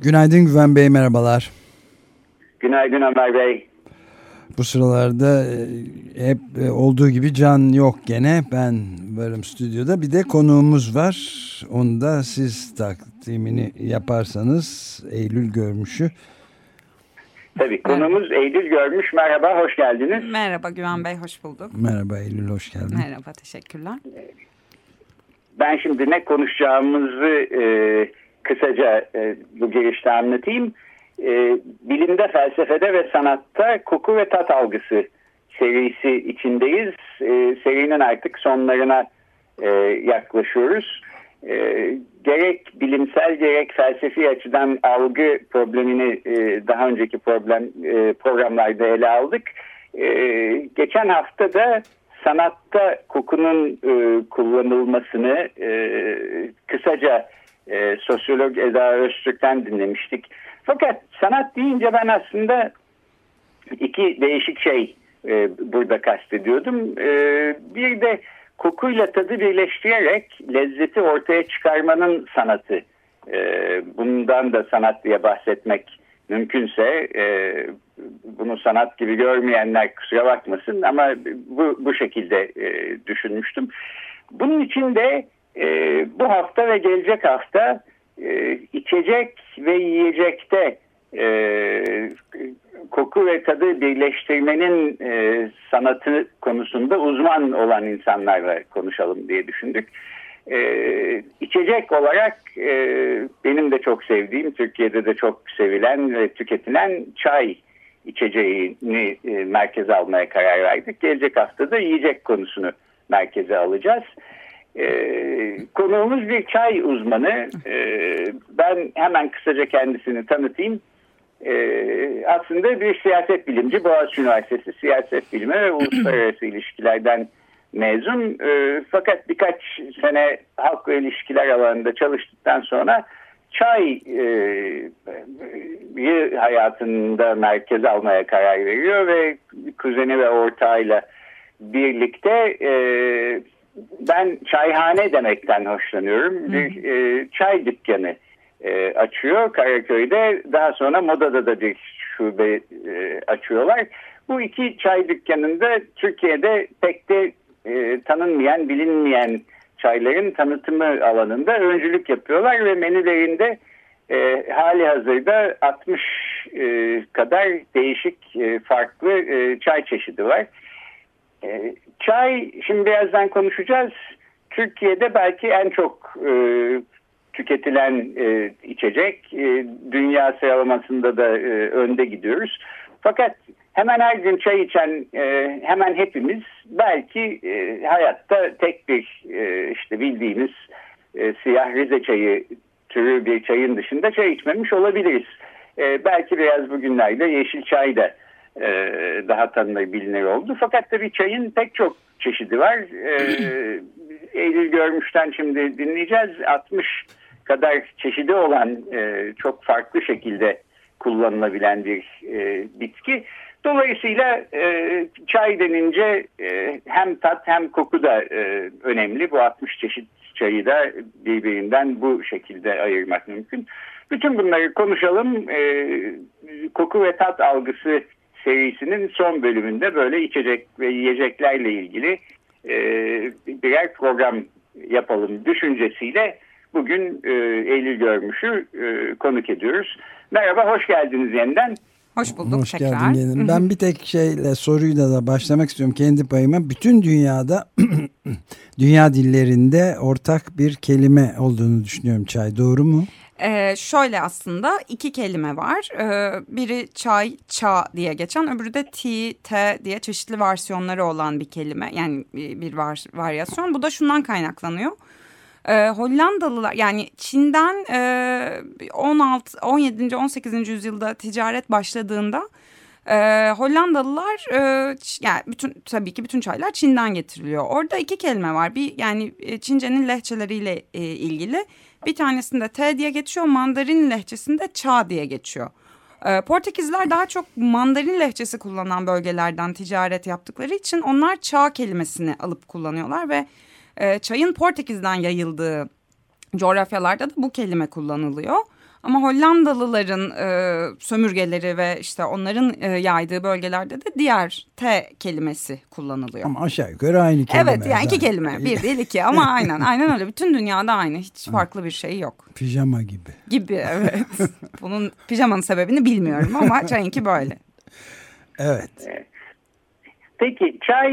Günaydın Güven Bey, merhabalar. Günaydın Ömer Bey. Bu sıralarda hep olduğu gibi can yok gene. Ben varım stüdyoda. Bir de konuğumuz var. Onu da siz takdimini yaparsanız, Eylül Görmüş'ü. Tabii, konuğumuz Eylül Görmüş. Merhaba, hoş geldiniz. Merhaba Güven Bey, hoş bulduk. Merhaba Eylül, hoş geldin. Merhaba, teşekkürler. Ben şimdi ne konuşacağımızı kısaca bu girişte anlatayım. Bilimde, felsefede ve sanatta koku ve tat algısı serisi içindeyiz. Serinin artık sonlarına yaklaşıyoruz. Gerek bilimsel gerek felsefi açıdan algı problemini daha önceki programlarda ele aldık. Geçen hafta da sanatta kokunun kullanılmasını kısaca sosyolog Eda Öztürk'ten dinlemiştik. Fakat sanat deyince ben aslında iki değişik şey burada kastediyordum. Bir de kokuyla tadı birleştirerek lezzeti ortaya çıkarmanın sanatı. Bundan da sanat diye bahsetmek mümkünse, bunu sanat gibi görmeyenler kusura bakmasın ama bu şekilde düşünmüştüm. Bunun için de bu hafta ve gelecek hafta içecek ve yiyecekte koku ve tadı birleştirmenin sanatı konusunda uzman olan insanlarla konuşalım diye düşündük. İçecek olarak benim de çok sevdiğim, Türkiye'de de çok sevilen ve tüketilen çay içeceğini merkeze almaya karar verdik. Gelecek hafta da yiyecek konusunu merkeze alacağız. Konuğumuz bir çay uzmanı. Ben hemen kısaca kendisini tanıtayım. Aslında bir siyaset bilimci, Boğaziçi Üniversitesi siyaset bilimi ve uluslararası ilişkilerden mezun. Fakat birkaç sene halkla ilişkiler alanında çalıştıktan sonra çayı hayatında merkeze almaya karar veriyor ve kuzeni ve ortağıyla birlikte ben çayhane demekten hoşlanıyorum. Bir çay dükkanı açıyor Karaköy'de. Daha sonra Moda'da da bir şube açıyorlar. Bu iki çay dükkanında Türkiye'de pek de tanınmayan, bilinmeyen çayların tanıtımı alanında öncülük yapıyorlar ve menülerinde hali hazırda 60 kadar değişik farklı çay çeşidi var. Çay, şimdi birazdan konuşacağız, Türkiye'de belki en çok tüketilen içecek. Dünya sıralamasında da önde gidiyoruz. Fakat hemen her gün çay içen hemen hepimiz belki hayatta tek bir işte bildiğimiz siyah Rize çayı türü bir çayın dışında çay içmemiş olabiliriz. Belki biraz bugünlerde yeşil çay da daha tanınır, bilinir oldu. Fakat tabii çayın pek çok çeşidi var. Eylül Görmüş'ten şimdi dinleyeceğiz. 60 kadar çeşidi olan çok farklı şekilde kullanılabilen bir bitki. Dolayısıyla çay denince hem tat hem koku da önemli. Bu 60 çeşit çayı da birbirinden bu şekilde ayırmak mümkün. Bütün bunları konuşalım. Koku ve tat algısı serisinin son bölümünde böyle içecek ve yiyeceklerle ilgili birer program yapalım düşüncesiyle bugün Eylül Görmüş'ü konuk ediyoruz. Merhaba, hoş geldiniz yeniden. Hoş bulduk, hoş tekrar. Geldin. Ben bir tek şeyle, soruyla da başlamak istiyorum kendi payıma. Bütün dünyada, dünya dillerinde ortak bir kelime olduğunu düşünüyorum çay. Doğru mu? Şöyle aslında iki kelime var. Biri çay, ça diye geçen, öbürü de tea, te diye çeşitli versiyonları olan bir kelime. Yani bir varyasyon. Bu da şundan kaynaklanıyor. Hollandalılar, yani Çin'den 17. 18. yüzyılda ticaret başladığında Hollandalılar yani tabii ki bütün çaylar Çin'den getiriliyor. Orada iki kelime var. Bir, yani Çince'nin lehçeleriyle ilgili. Bir tanesinde T diye geçiyor. Mandarin lehçesinde ça diye geçiyor. Portekizler daha çok Mandarin lehçesi kullanan bölgelerden ticaret yaptıkları için onlar ça kelimesini alıp kullanıyorlar ve çayın Portekiz'den yayıldığı coğrafyalarda da bu kelime kullanılıyor. Ama Hollandalıların sömürgeleri ve işte onların yaydığı bölgelerde de diğer T kelimesi kullanılıyor. Ama aşağı yukarı aynı kelime. Evet, yani iki kelime, bir değil iki, ama aynen öyle. Bütün dünyada aynı, hiç farklı bir şey yok. Pijama gibi. Gibi, evet. Bunun pijamanın sebebini bilmiyorum ama çayınki böyle. Evet. Peki çay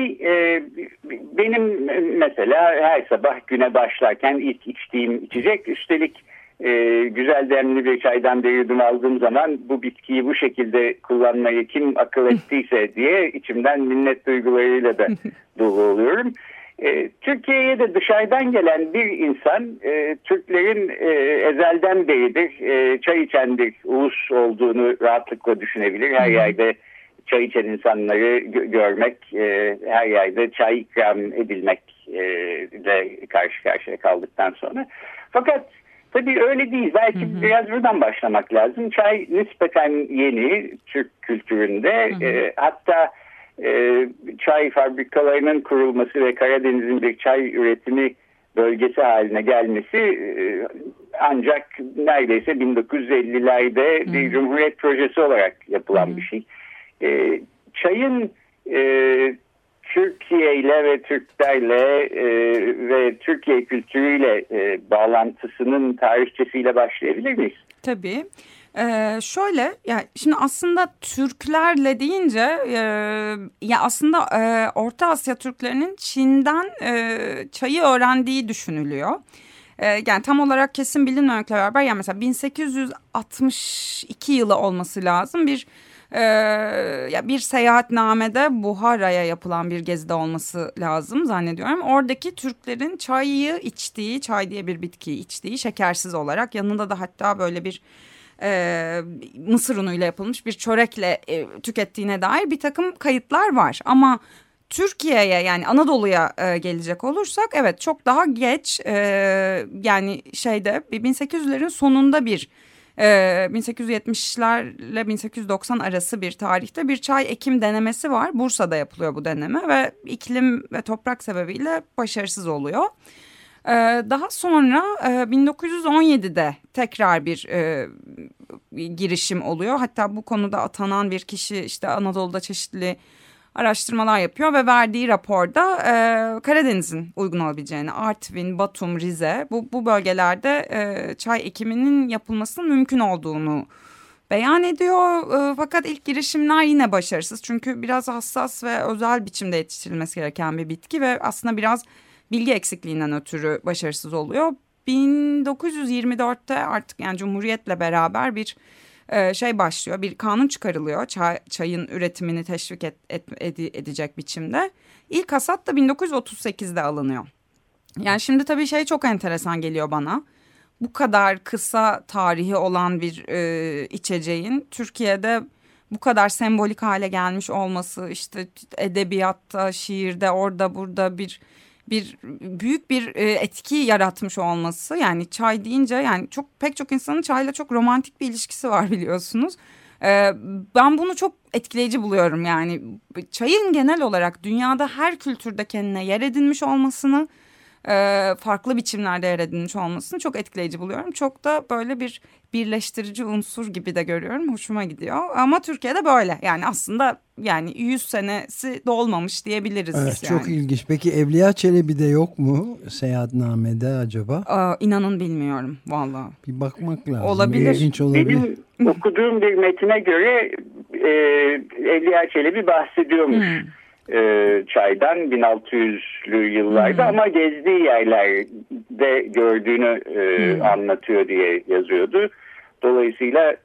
benim mesela her sabah güne başlarken ilk içtiğim içecek. Üstelik güzel demli bir çaydan yudum aldığım zaman bu bitkiyi bu şekilde kullanmayı kim akıl ettiyse diye içimden minnet duygularıyla da dolu oluyorum. Türkiye'ye de dışarıdan gelen bir insan Türklerin ezelden beridir çay içen bir ulus olduğunu rahatlıkla düşünebilir. Her yerde çay içen insanları görmek, her yerde çay ikram edilmekle karşı karşıya kaldıktan sonra. Fakat tabii öyle değil. Belki biraz buradan başlamak lazım. Çay nispeten yeni Türk kültüründe. Hatta çay fabrikalarının kurulması ve Karadeniz'in bir çay üretimi bölgesi haline gelmesi ancak neredeyse 1950'lerde bir Cumhuriyet projesi olarak yapılan bir şey. Çayın Türkiye ile ve Türklerle ve Türkiye kültürüyle bağlantısının tarihçesiyle başlayabilir miyiz? Tabii. Şöyle, yani şimdi aslında Türklerle deyince ya aslında Orta Asya Türklerinin Çin'den çayı öğrendiği düşünülüyor. Yani tam olarak kesin bilinmemekle beraber, yani mesela 1862 yılı olması lazım bir seyahatnamede Buhara'ya yapılan bir gezide olması lazım zannediyorum. Oradaki Türklerin çayı içtiği, çay diye bir bitkiyi içtiği, şekersiz olarak, yanında da hatta böyle bir mısır unuyla yapılmış bir çörekle tükettiğine dair bir takım kayıtlar var. Ama Türkiye'ye, yani Anadolu'ya gelecek olursak, evet, çok daha geç, yani 1800'lerin sonunda 1870'lerle 1890 arası bir tarihte bir çay ekim denemesi var. Bursa'da yapılıyor bu deneme ve iklim ve toprak sebebiyle başarısız oluyor. Daha sonra 1917'de tekrar bir girişim oluyor. Hatta bu konuda atanan bir kişi işte Anadolu'da çeşitli araştırmalar yapıyor ve verdiği raporda Karadeniz'in uygun olabileceğini, Artvin, Batum, Rize bu bölgelerde çay ekiminin yapılmasının mümkün olduğunu beyan ediyor. Fakat ilk girişimler yine başarısız, çünkü biraz hassas ve özel biçimde yetiştirilmesi gereken bir bitki ve aslında biraz bilgi eksikliğinden ötürü başarısız oluyor. 1924'te artık, yani Cumhuriyet'le beraber bir başlıyor, bir kanun çıkarılıyor çayın üretimini teşvik edecek biçimde. İlk hasat da 1938'de alınıyor. Yani şimdi tabii çok enteresan geliyor bana. Bu kadar kısa tarihi olan bir içeceğin Türkiye'de bu kadar sembolik hale gelmiş olması, işte edebiyatta, şiirde, orada burada bir büyük bir etki yaratmış olması. Yani çay deyince, yani pek çok insanın çayla çok romantik bir ilişkisi var, biliyorsunuz. Ben bunu çok etkileyici buluyorum. Yani çayın genel olarak dünyada her kültürde kendine yer edinmiş olmasını, farklı biçimlerde yer edinmiş olmasını çok etkileyici buluyorum. Çok da böyle bir birleştirici unsur gibi de görüyorum. Hoşuma gidiyor. Ama Türkiye'de böyle. Yani aslında 100 senesi dolmamış diyebiliriz. Evet, çok ilginç. Peki Evliya Çelebi'de yok mu seyahatnamede acaba? İnanın bilmiyorum valla. Bir bakmak lazım. Olabilir. Benim okuduğum bir metine göre Evliya Çelebi bahsediyormuş. Çaydan 1600'lü yıllarda ama gezdiği yerlerde gördüğünü anlatıyor diye yazıyordu. Dolayısıyla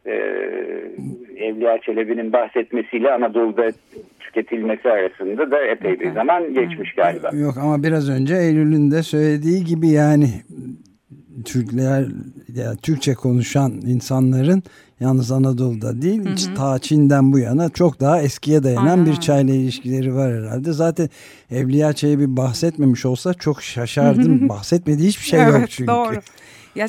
Evliya Çelebi'nin bahsetmesiyle Anadolu'da tüketilmesi arasında da epey bir zaman geçmiş galiba. Yok ama biraz önce Eylül'ün de söylediği gibi yani Türkler, ya Türkçe konuşan insanların yalnız Anadolu'da değil, ta Çin'den bu yana çok daha eskiye dayanan bir çayla ilişkileri var herhalde. Zaten Evliya Çelebi bahsetmemiş olsa çok şaşardım. Bahsetmediği hiçbir şey yok çünkü. Doğru. Ya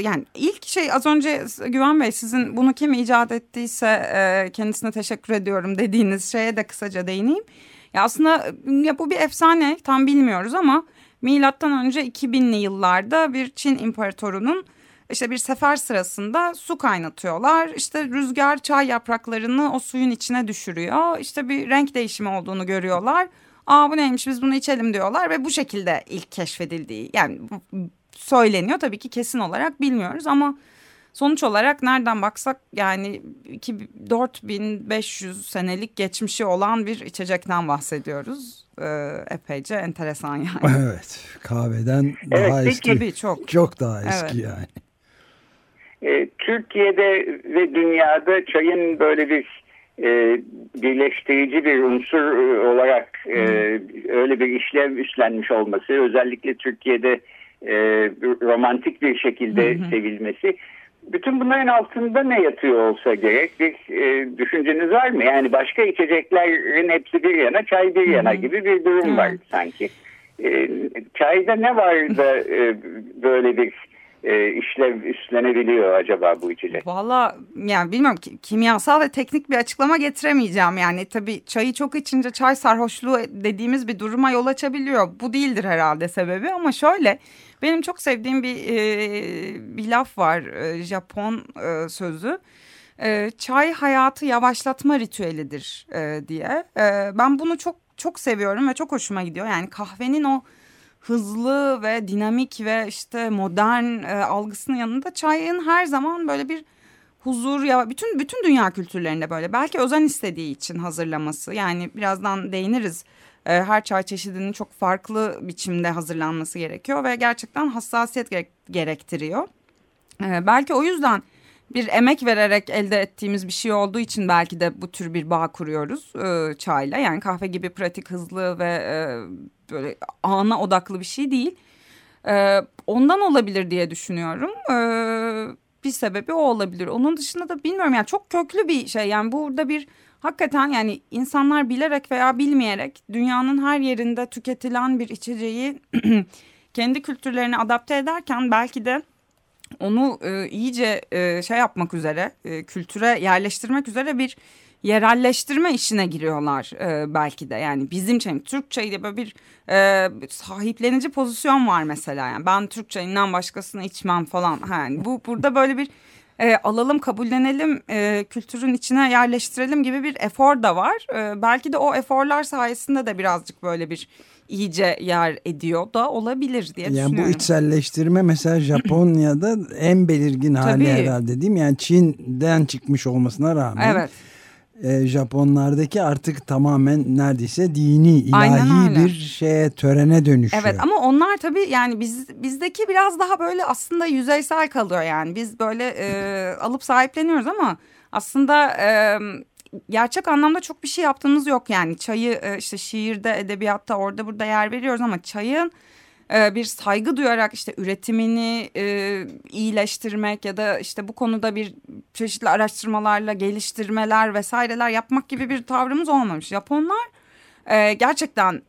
yani ilk şey az önce Güven Bey sizin bunu kim icat ettiyse kendisine teşekkür ediyorum dediğiniz şeye de kısaca değineyim. Ya aslında ya bu bir efsane, tam bilmiyoruz ama milattan önce 2000'li yıllarda bir Çin imparatorunun işte bir sefer sırasında su kaynatıyorlar. İşte rüzgar çay yapraklarını o suyun içine düşürüyor. İşte bir renk değişimi olduğunu görüyorlar. Aa bu neymiş, biz bunu içelim diyorlar ve bu şekilde ilk keşfedildiği yani söyleniyor. Tabii ki kesin olarak bilmiyoruz ama sonuç olarak nereden baksak yani 4500 senelik geçmişi olan bir içecekten bahsediyoruz. Epeyce enteresan yani. Evet, kahveden daha eski. Tabii, çok daha eski yani. Türkiye'de ve dünyada çayın böyle bir birleştirici bir unsur olarak öyle bir işlev üstlenmiş olması, özellikle Türkiye'de romantik bir şekilde sevilmesi. Bütün bunların altında ne yatıyor olsa gerek? Bir düşünceniz var mı? Yani başka içeceklerin hepsi bir yana, çay bir yana gibi bir durum var sanki. Çayda ne var da böyle bir işlev üstlenebiliyor acaba bu içecek? Valla yani bilmiyorum, kimyasal ve teknik bir açıklama getiremeyeceğim. Yani tabii çayı çok içince çay sarhoşluğu dediğimiz bir duruma yol açabiliyor. Bu değildir herhalde sebebi ama şöyle, benim çok sevdiğim bir laf var, Japon sözü. Çay hayatı yavaşlatma ritüelidir diye. Ben bunu çok çok seviyorum ve çok hoşuma gidiyor. Yani kahvenin o hızlı ve dinamik ve işte modern algısının yanında çayın her zaman böyle bir huzur, ya bütün dünya kültürlerinde böyle belki özen istediği için hazırlaması, yani birazdan değiniriz, her çay çeşidinin çok farklı biçimde hazırlanması gerekiyor ve gerçekten hassasiyet gerektiriyor. Belki o yüzden bir emek vererek elde ettiğimiz bir şey olduğu için belki de bu tür bir bağ kuruyoruz çayla. Yani kahve gibi pratik, hızlı ve böyle ana odaklı bir şey değil. Ondan olabilir diye düşünüyorum. Bir sebebi o olabilir. Onun dışında da bilmiyorum yani, çok köklü bir şey. Yani burada bir hakikaten yani insanlar bilerek veya bilmeyerek dünyanın her yerinde tüketilen bir içeceği kendi kültürlerine adapte ederken belki de onu iyice şey yapmak üzere, kültüre yerleştirmek üzere bir yerelleştirme işine giriyorlar belki de. Yani bizim çayımız, Türk çayı diye böyle bir sahiplenici pozisyon var mesela. Yani ben Türk çayından başkasını içmem falan. Yani burada böyle bir alalım, kabullenelim, kültürün içine yerleştirelim gibi bir efor da var. Belki de o eforlar sayesinde de birazcık böyle bir iyice yer ediyor da olabilir diye düşünüyorum. Yani bu içselleştirme mesela Japonya'da en belirgin hali herhalde, değil mi? Yani Çin'den çıkmış olmasına rağmen. Evet. Japonlardaki artık tamamen neredeyse dini, ilahi bir şeye, törene dönüşüyor. Evet ama onlar tabii yani bizdeki biraz daha böyle aslında yüzeysel kalıyor yani. Biz böyle alıp sahipleniyoruz ama aslında gerçek anlamda çok bir şey yaptığımız yok yani. Çayı işte şiirde, edebiyatta, orada burada yer veriyoruz ama çayın bir saygı duyarak işte üretimini iyileştirmek ya da işte bu konuda bir çeşitli araştırmalarla geliştirmeler vesaireler yapmak gibi bir tavrımız olmamış. Japonlar gerçekten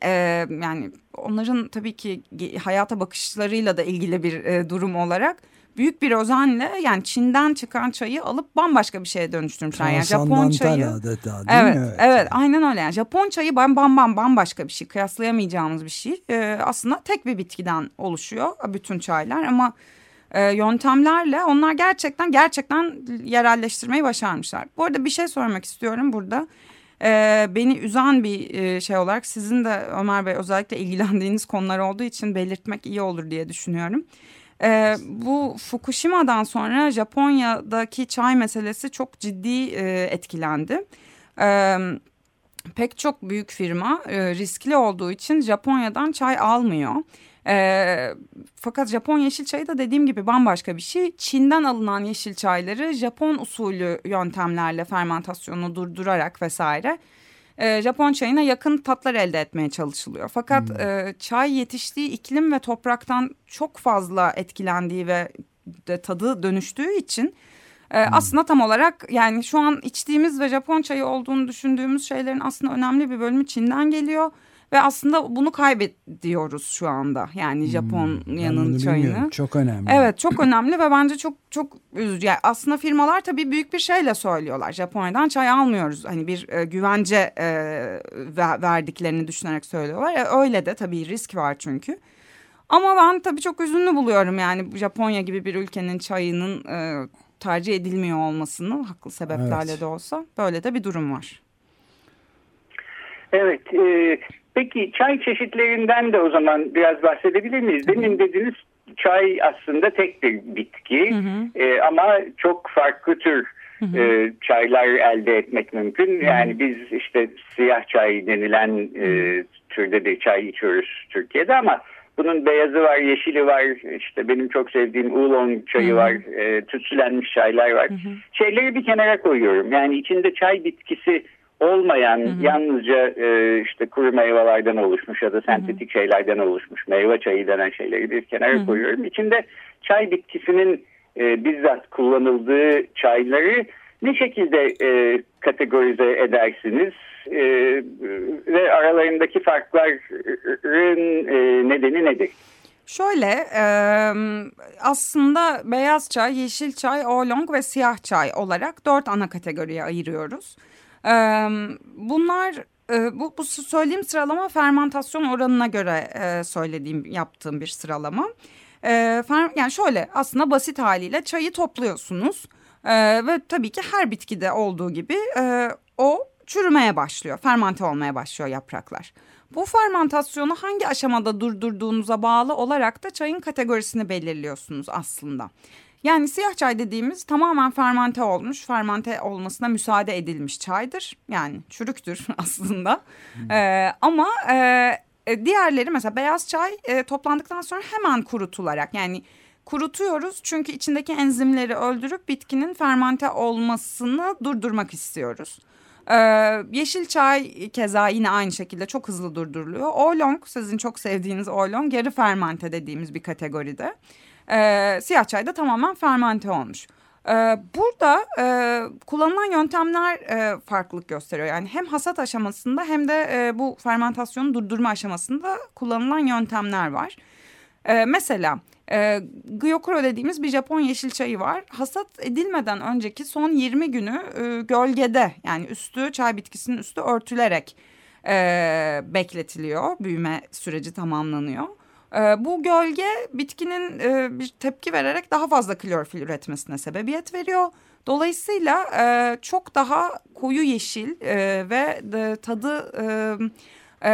yani onların tabii ki hayata bakışlarıyla da ilgili bir durum olarak büyük bir özenle yani Çin'den çıkan çayı alıp bambaşka bir şeye dönüştürmüşler. Yani Japon çayı adeta, değil mi? Evet, aynen öyle. Yani Japon çayı bambaşka bir şey, kıyaslayamayacağımız bir şey. Aslında tek bir bitkiden oluşuyor bütün çaylar ama yöntemlerle onlar gerçekten yerelleştirmeyi başarmışlar. Bu arada bir şey sormak istiyorum burada. Beni üzen bir şey olarak, sizin de Ömer Bey özellikle ilgilendiğiniz konular olduğu için belirtmek iyi olur diye düşünüyorum. Bu Fukushima'dan sonra Japonya'daki çay meselesi çok ciddi etkilendi. pek çok büyük firma riskli olduğu için Japonya'dan çay almıyor. Fakat Japon yeşil çayı da dediğim gibi bambaşka bir şey. Çin'den alınan yeşil çayları Japon usulü yöntemlerle fermentasyonu durdurarak vesaire Japon çayına yakın tatlar elde etmeye çalışılıyor. Fakat çay yetiştiği iklim ve topraktan çok fazla etkilendiği ve de tadı dönüştüğü için aslında tam olarak yani şu an içtiğimiz ve Japon çayı olduğunu düşündüğümüz şeylerin aslında önemli bir bölümü Çin'den geliyor. Ve aslında bunu kaybediyoruz şu anda. Yani Japonya'nın çayını. Bilmiyorum. Çok önemli. Evet, çok önemli ve bence çok üzücü. Yani aslında firmalar tabii büyük bir şeyle söylüyorlar. Japonya'dan çay almıyoruz. Hani bir güvence verdiklerini düşünerek söylüyorlar. Öyle de tabii risk var çünkü. Ama ben tabii çok üzünlü buluyorum. Yani Japonya gibi bir ülkenin çayının tercih edilmiyor olmasını haklı sebeplerle de olsa. Böyle de bir durum var. Evet. Peki çay çeşitlerinden de o zaman biraz bahsedebilir miyiz? Demin dediniz çay aslında tek bir bitki ama çok farklı tür çaylar elde etmek mümkün. Yani biz işte siyah çay denilen türde de çay içiyoruz Türkiye'de ama bunun beyazı var, yeşili var, işte benim çok sevdiğim oolong çayı var, tütsülenmiş çaylar var. Şeyleri bir kenara koyuyorum. Yani içinde çay bitkisi olmayan yalnızca işte kuru meyvelerden oluşmuş ya da sentetik şeylerden oluşmuş meyve çayı denen şeyleri bir kenara koyuyorum. İçinde çay bitkisinin bizzat kullanıldığı çayları ne şekilde kategorize edersiniz ve aralarındaki farkların nedeni nedir? Şöyle aslında beyaz çay, yeşil çay, oolong ve siyah çay olarak 4 ana kategoriye ayırıyoruz. Bunlar bu söylediğim sıralama fermentasyon oranına göre yaptığım bir sıralama. Yani şöyle aslında basit haliyle çayı topluyorsunuz ve tabii ki her bitkide olduğu gibi o çürümeye başlıyor, fermente olmaya başlıyor yapraklar. Bu fermentasyonu hangi aşamada durdurduğunuza bağlı olarak da çayın kategorisini belirliyorsunuz aslında. Yani siyah çay dediğimiz tamamen fermente olmuş, fermente olmasına müsaade edilmiş çaydır. Yani çürüktür aslında. Ama diğerleri mesela beyaz çay toplandıktan sonra hemen kurutularak yani kurutuyoruz. Çünkü içindeki enzimleri öldürüp bitkinin fermente olmasını durdurmak istiyoruz. Yeşil çay keza yine aynı şekilde çok hızlı durduruluyor. Oolong, sizin çok sevdiğiniz oolong yarı fermente dediğimiz bir kategoride. Siyah çay da tamamen fermente olmuş. Burada kullanılan yöntemler farklılık gösteriyor. Yani hem hasat aşamasında hem de bu fermentasyonu durdurma aşamasında kullanılan yöntemler var. Mesela Gyokuro dediğimiz bir Japon yeşil çayı var. Hasat edilmeden önceki son 20 günü gölgede yani üstü çay bitkisinin üstü örtülerek bekletiliyor. Büyüme süreci tamamlanıyor. Bu gölge bitkinin bir tepki vererek daha fazla klorofil üretmesine sebebiyet veriyor. Dolayısıyla çok daha koyu yeşil ve tadı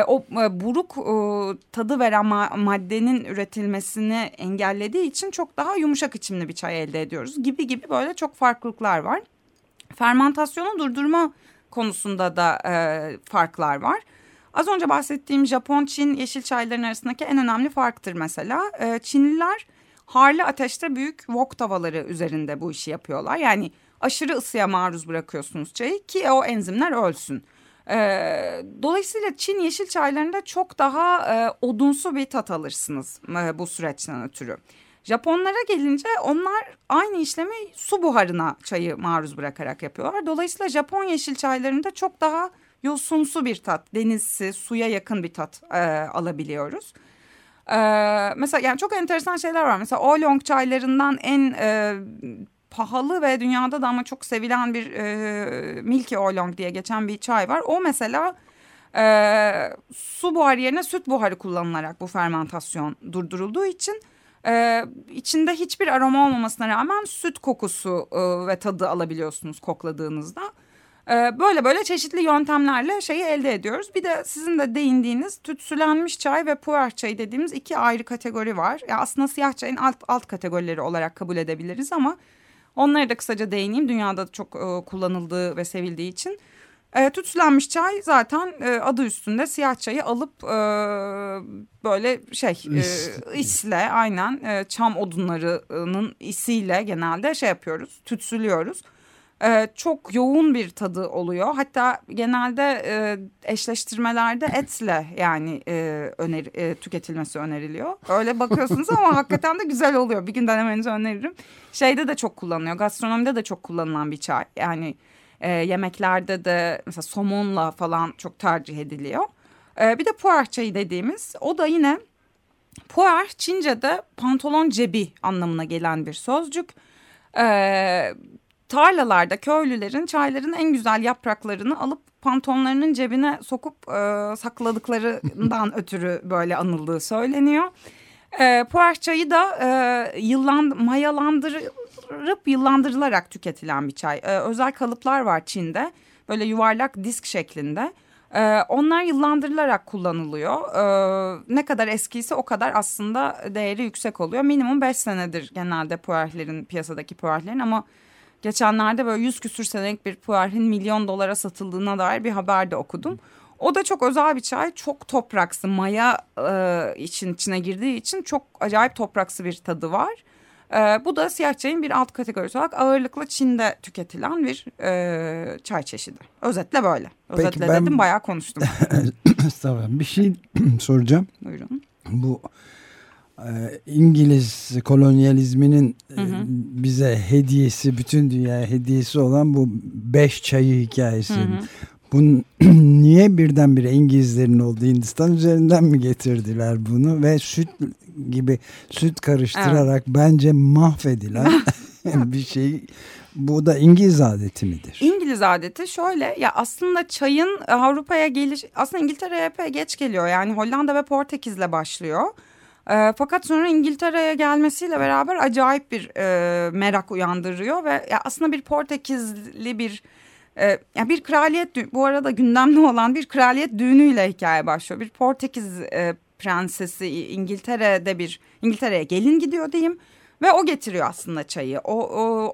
o buruk tadı veren maddenin üretilmesini engellediği için çok daha yumuşak içimli bir çay elde ediyoruz gibi böyle çok farklılıklar var. Fermentasyonu durdurma konusunda da farklar var. Az önce bahsettiğim Japon-Çin yeşil çayların arasındaki en önemli farktır mesela. Çinliler harlı ateşte büyük wok tavaları üzerinde bu işi yapıyorlar. Yani aşırı ısıya maruz bırakıyorsunuz çayı ki o enzimler ölsün. Dolayısıyla Çin yeşil çaylarında çok daha odunsu bir tat alırsınız bu süreçten ötürü. Japonlara gelince onlar aynı işlemi su buharına çayı maruz bırakarak yapıyorlar. Dolayısıyla Japon yeşil çaylarında çok daha yosunsu bir tat, denizsi, suya yakın bir tat alabiliyoruz. Mesela yani çok enteresan şeyler var. Mesela oolong çaylarından en pahalı ve dünyada da ama çok sevilen bir Milky Oolong diye geçen bir çay var. O mesela su buharı yerine süt buharı kullanılarak bu fermentasyon durdurulduğu için içinde hiçbir aroma olmamasına rağmen süt kokusu ve tadı alabiliyorsunuz kokladığınızda. Böyle çeşitli yöntemlerle şeyi elde ediyoruz. Bir de sizin de değindiğiniz tütsülenmiş çay ve pu-erh çayı dediğimiz iki ayrı kategori var. Yani aslında siyah çayın alt kategorileri olarak kabul edebiliriz ama onlara da kısaca değineyim. Dünyada çok kullanıldığı ve sevildiği için. Tütsülenmiş çay zaten adı üstünde, siyah çayı alıp böyle isle, aynen çam odunlarının isiyle genelde yapıyoruz, tütsülüyoruz. Çok yoğun bir tadı oluyor. Hatta genelde eşleştirmelerde etle tüketilmesi öneriliyor. Öyle bakıyorsunuz ama hakikaten de güzel oluyor. Bir gün denemenizi öneririm. Şeyde de çok kullanılıyor. Gastronomide de çok kullanılan bir çay. Yani yemeklerde de mesela somonla falan çok tercih ediliyor. Bir de pu-erh çayı dediğimiz, o da yine pu-erh Çince'de pantolon cebi anlamına gelen bir sözcük. Tarlalarda köylülerin çayların en güzel yapraklarını alıp pantolonlarının cebine sokup sakladıklarından ötürü böyle anıldığı söyleniyor. Pu-erh çayı da yıllandırılarak tüketilen bir çay. Özel kalıplar var Çin'de, böyle yuvarlak disk şeklinde. Onlar yıllandırılarak kullanılıyor. Ne kadar eskiyse o kadar aslında değeri yüksek oluyor. Minimum 5 senedir genelde pu-erhlerin, piyasadaki pu-erhlerin, ama geçenlerde böyle 100 küsür senelik bir pu-erhin $1 milyon satıldığına dair bir haber de okudum. O da çok özel bir çay. Çok topraksı, maya içine girdiği için çok acayip topraksı bir tadı var. Bu da siyah çayın bir alt kategorisi olarak ağırlıklı Çin'de tüketilen bir çay çeşidi. Özetle böyle. Özetle peki, dedim, bayağı konuştum. Bir şey soracağım. Buyurun. Bu İngiliz kolonyalizminin bize hediyesi, bütün dünyaya hediyesi olan bu 5 çayı hikayesi. Bunu niye birdenbire İngilizlerin olduğu Hindistan üzerinden mi getirdiler bunu? Ve süt gibi süt karıştırarak bence mahvedilen bir şey. Bu da İngiliz adeti midir? İngiliz adeti şöyle, ya aslında çayın Avrupa'ya geliş, aslında İngiltere'ye epey geç geliyor. Yani Hollanda ve Portekiz'le başlıyor. Fakat sonra İngiltere'ye gelmesiyle beraber acayip bir merak uyandırıyor ve aslında bir Portekizli bir bir kraliyet düğünü, bu arada gündemde olan bir kraliyet düğünüyle hikaye başlıyor. Bir Portekiz prensesi İngiltere'ye gelin gidiyor diyeyim ve o getiriyor aslında çayı.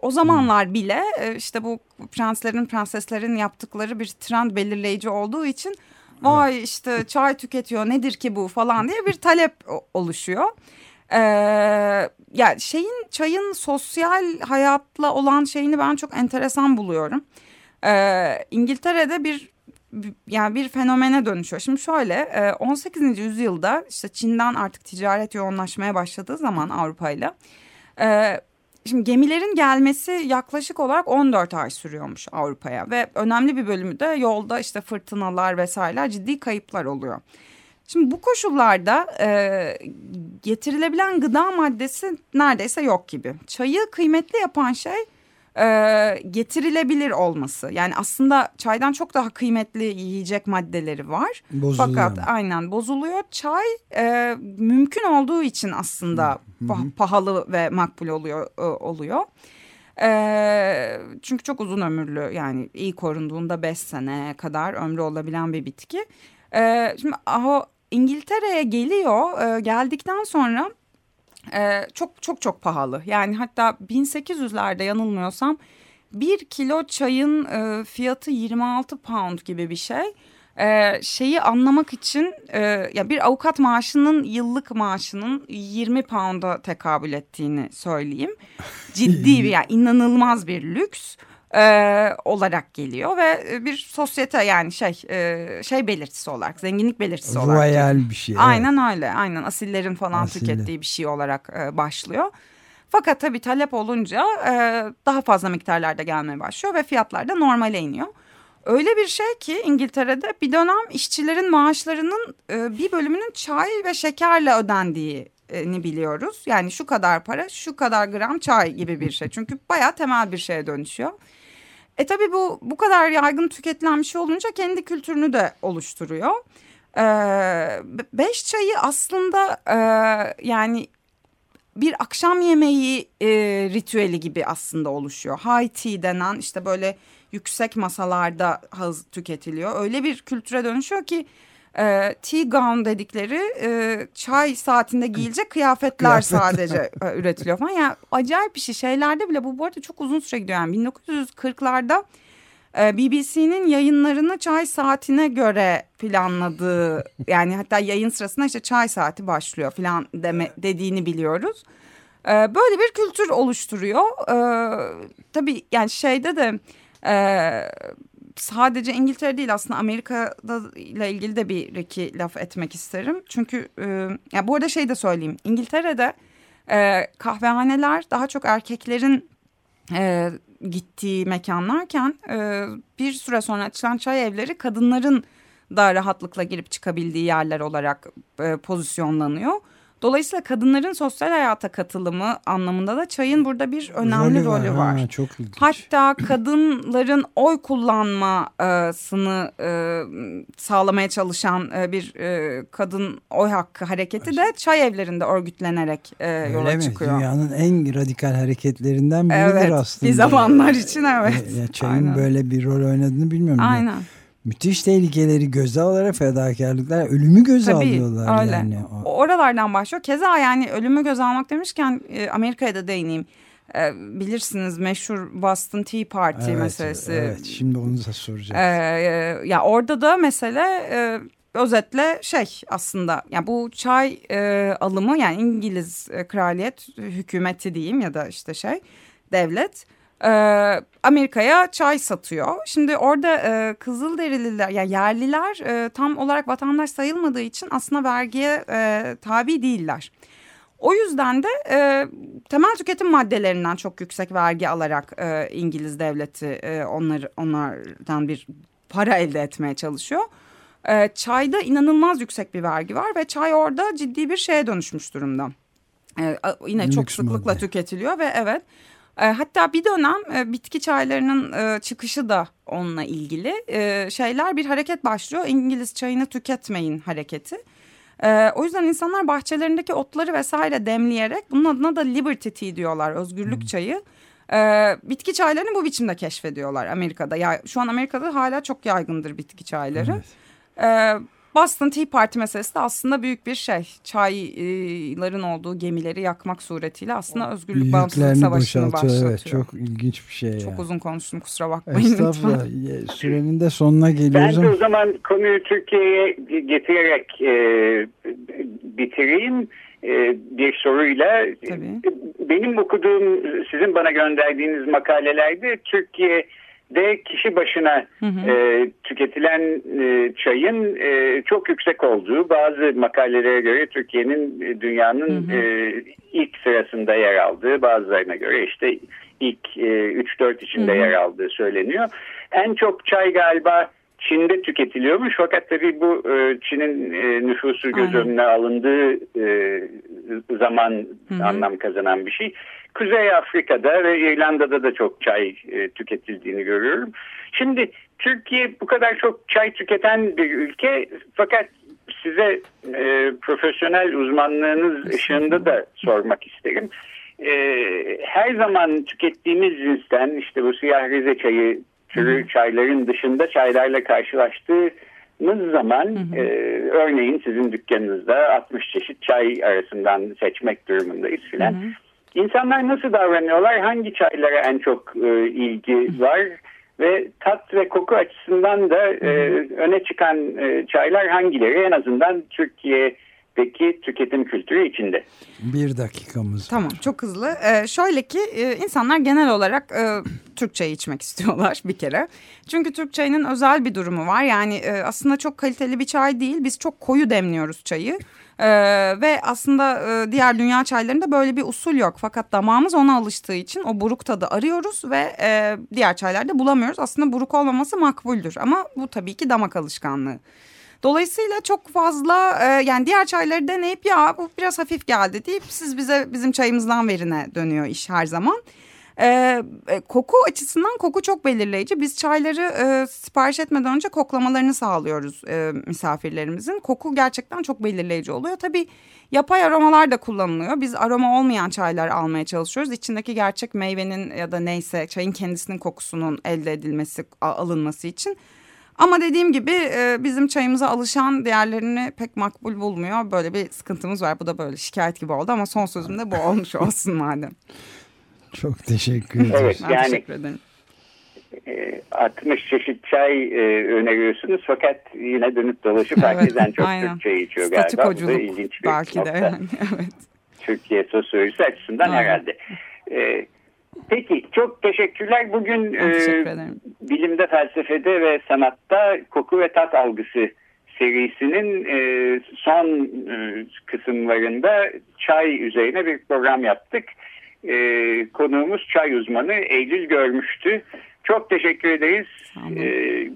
O zamanlar bile işte bu prenseslerin yaptıkları bir trend belirleyici olduğu için, vay işte çay tüketiyor, nedir ki bu falan diye bir talep oluşuyor. Yani çayın sosyal hayatla olan şeyini ben çok enteresan buluyorum. İngiltere'de bir fenomene dönüşüyor. Şimdi şöyle, 18. yüzyılda işte Çin'den artık ticaret yoğunlaşmaya başladığı zaman Avrupa'yla, şimdi gemilerin gelmesi yaklaşık olarak 14 ay sürüyormuş Avrupa'ya ve önemli bir bölümü de yolda işte fırtınalar vesaireler, ciddi kayıplar oluyor. Şimdi bu koşullarda getirilebilen gıda maddesi neredeyse yok gibi. Çayı kıymetli yapan şey getirilebilir olması. Yani aslında çaydan çok daha kıymetli yiyecek maddeleri var. Bozuluyor. Fakat aynen bozuluyor. Çay mümkün olduğu için aslında pahalı ve makbul oluyor. Çünkü çok uzun ömürlü, yani iyi korunduğunda 5 sene kadar ömrü olabilen bir bitki. Şimdi İngiltere'ye geliyor. Geldikten sonra çok çok çok pahalı. Yani hatta 1800'lerde yanılmıyorsam 1 kilo çayın fiyatı 26 pound gibi bir şey. Şeyi anlamak için bir avukat maaşının yıllık maaşının 20 pound'a tekabül ettiğini söyleyeyim. Ciddi bir, yani inanılmaz bir lüks olarak geliyor ve bir sosyete, yani belirtisi olarak, zenginlik belirtisi olarak. Royal bir şey. Aynen evet. Öyle. Aynen asillerin falan tükettiği bir şey olarak başlıyor. Fakat tabii talep olunca daha fazla miktarlarda gelmeye başlıyor ve fiyatlar da normale iniyor. Öyle bir şey ki İngiltere'de bir dönem işçilerin maaşlarının bir bölümünün çay ve şekerle ödendiğini biliyoruz. Yani şu kadar para, şu kadar gram çay gibi bir şey. Çünkü bayağı temel bir şeye dönüşüyor. Tabii bu kadar yaygın tüketilen bir şey olunca kendi kültürünü de oluşturuyor. Beş çayı aslında bir akşam yemeği ritüeli gibi aslında oluşuyor. High tea denen böyle yüksek masalarda tüketiliyor. Öyle bir kültüre dönüşüyor ki tea gown dedikleri çay saatinde giyilecek kıyafetler sadece üretiliyor falan. Yani acayip bir şey. Şeylerde bile bu arada çok uzun süre gidiyor. Yani 1940'larda BBC'nin yayınlarını çay saatine göre planladığı, yani hatta yayın sırasında işte çay saati başlıyor falan dediğini biliyoruz. Böyle bir kültür oluşturuyor. Tabii yani şeyde de sadece İngiltere değil, aslında Amerika'da ile ilgili de bir iki laf etmek isterim. Çünkü ya bu arada şey de söyleyeyim. İngiltere'de kahvehaneler daha çok erkeklerin gittiği mekanlarken bir süre sonra açılan çay evleri kadınların da rahatlıkla girip çıkabildiği yerler olarak pozisyonlanıyor. Dolayısıyla kadınların sosyal hayata katılımı anlamında da çayın burada bir önemli rolü var. Ha, çok ilginç. Hatta kadınların oy kullanmasını sağlamaya çalışan bir kadın oy hakkı hareketi de çay evlerinde örgütlenerek yola çıkıyor. Dünyanın en radikal hareketlerinden biridir evet, aslında. Bir zamanlar için evet. Ya, çayın aynen böyle bir rol oynadığını bilmiyorum. Aynen. Ya. Müthiş tehlikeleri göze alarak fedakarlıklar, ölümü göze alıyorlar öyle. Yani. Oralardan başlıyor. Keza yani ölümü göze almak demişken Amerika'ya da değineyim. Bilirsiniz meşhur Boston Tea Party evet, meselesi. Evet, şimdi onu da soracağız. Ya orada da mesele özetle şey aslında. Yani bu çay alımı, yani İngiliz kraliyet hükümeti diyeyim ya da işte şey devlet, Amerika'ya çay satıyor. Şimdi orada Kızılderililer, yani yerliler tam olarak vatandaş sayılmadığı için aslında vergiye tabi değiller. O yüzden de temel tüketim maddelerinden çok yüksek vergi alarak İngiliz devleti onlardan bir para elde etmeye çalışıyor. Çayda inanılmaz yüksek bir vergi var ve çay orada ciddi bir şeye dönüşmüş durumda. Yine çok sıklıkla tüketiliyor ve evet. Hatta bir dönem bitki çaylarının çıkışı da onunla ilgili şeyler, bir hareket başlıyor. İngiliz çayını tüketmeyin hareketi. O yüzden insanlar bahçelerindeki otları vesaire demleyerek, bunun adına da Liberty Tea diyorlar, özgürlük çayı. Bitki çaylarını bu biçimde keşfediyorlar Amerika'da. Ya, şu an Amerika'da hala çok yaygındır bitki çayları. Evet. Boston Tea Party meselesi de aslında büyük bir şey. Çayların olduğu gemileri yakmak suretiyle aslında özgürlük bağımsızlık savaşını başlatıyor. Evet, çok ilginç bir şey ya. Çok uzun konuştum, kusura bakmayın. Estağfurullah. Sürenin de sonuna geliyoruz. Ben de o zaman konuyu Türkiye'ye getirerek bitireyim bir soruyla. Tabii. Benim okuduğum, sizin bana gönderdiğiniz makalelerde Türkiye de kişi başına tüketilen çayın çok yüksek olduğu, bazı makalelere göre Türkiye'nin dünyanın ilk sırasında yer aldığı, bazılarına göre işte ilk 3-4 içinde yer aldığı söyleniyor. En çok çay galiba Çin'de tüketiliyormuş, fakat tabii bu Çin'in nüfusu göz önüne alındığı zaman anlam kazanan bir şey. Kuzey Afrika'da ve İrlanda'da da çok çay tüketildiğini görüyorum. Şimdi Türkiye bu kadar çok çay tüketen bir ülke, fakat size profesyonel uzmanlığınız ışığında da sormak isterim. Her zaman tükettiğimiz cinsten, işte bu siyah Rize çayı türü çayların dışında çaylarla karşılaştığımız zaman örneğin sizin dükkanınızda 60 çeşit çay arasından seçmek durumundayız filan. İnsanlar nasıl davranıyorlar? Hangi çaylara en çok ilgi var? Ve tat ve koku açısından da öne çıkan çaylar hangileri? En azından Türkiye'deki tüketim kültürü içinde. Bir dakikamız var. Tamam, çok hızlı. Şöyle ki insanlar genel olarak Türk çayı içmek istiyorlar bir kere. Çünkü Türk çayının özel bir durumu var. Yani aslında çok kaliteli bir çay değil. Biz çok koyu demliyoruz çayı. Ve aslında diğer dünya çaylarında böyle bir usul yok. Fakat damağımız ona alıştığı için o buruk tadı arıyoruz ve diğer çaylarda bulamıyoruz. Aslında buruk olmaması makbuldür ama bu tabii ki damak alışkanlığı. Dolayısıyla çok fazla yani diğer çayları deneyip ya bu biraz hafif geldi deyip siz bize bizim çayımızdan verine dönüyor iş her zaman. Koku açısından koku çok belirleyici. Biz çayları sipariş etmeden önce koklamalarını sağlıyoruz misafirlerimizin. Koku gerçekten çok belirleyici oluyor. Tabii yapay aromalar da kullanılıyor. Biz aroma olmayan çaylar almaya çalışıyoruz. İçindeki gerçek meyvenin ya da neyse çayın kendisinin kokusunun elde edilmesi, alınması için. Ama dediğim gibi bizim çayımıza alışan diğerlerini pek makbul bulmuyor. Böyle bir sıkıntımız var. Bu da böyle şikayet gibi oldu ama son sözüm de bu olmuş olsun madem. Çok teşekkür ederim. Evet, yani teşekkür ederim. 60 çeşit çay öneriyorsunuz fakat yine dönüp dolaşıp herkesten evet, çok Türk çayı içiyor galiba. Bu da ilginç bir belki nokta. De. Evet. Türkiye sosyolojisi açısından aynen. herhalde. Peki çok teşekkürler. Bugün bilimde, felsefede ve sanatta koku ve tat algısı serisinin son kısımlarında çay üzerine bir program yaptık. Konuğumuz çay uzmanı Eylül Görmüş'tü. Çok teşekkür ederiz.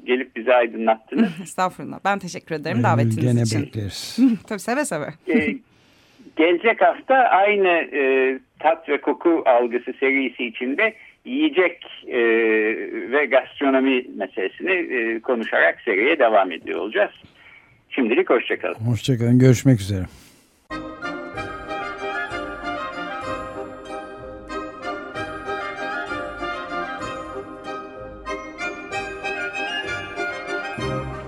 Gelip bizi aydınlattınız. Estağfurullah. Ben teşekkür ederim davetiniz için. Tabii seve seve. Gelecek hafta aynı tat ve koku algısı serisi içinde yiyecek ve gastronomi meselesini konuşarak seriye devam ediyor olacağız. Şimdilik hoşçakalın. Hoşçakalın. Görüşmek üzere.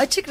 Açık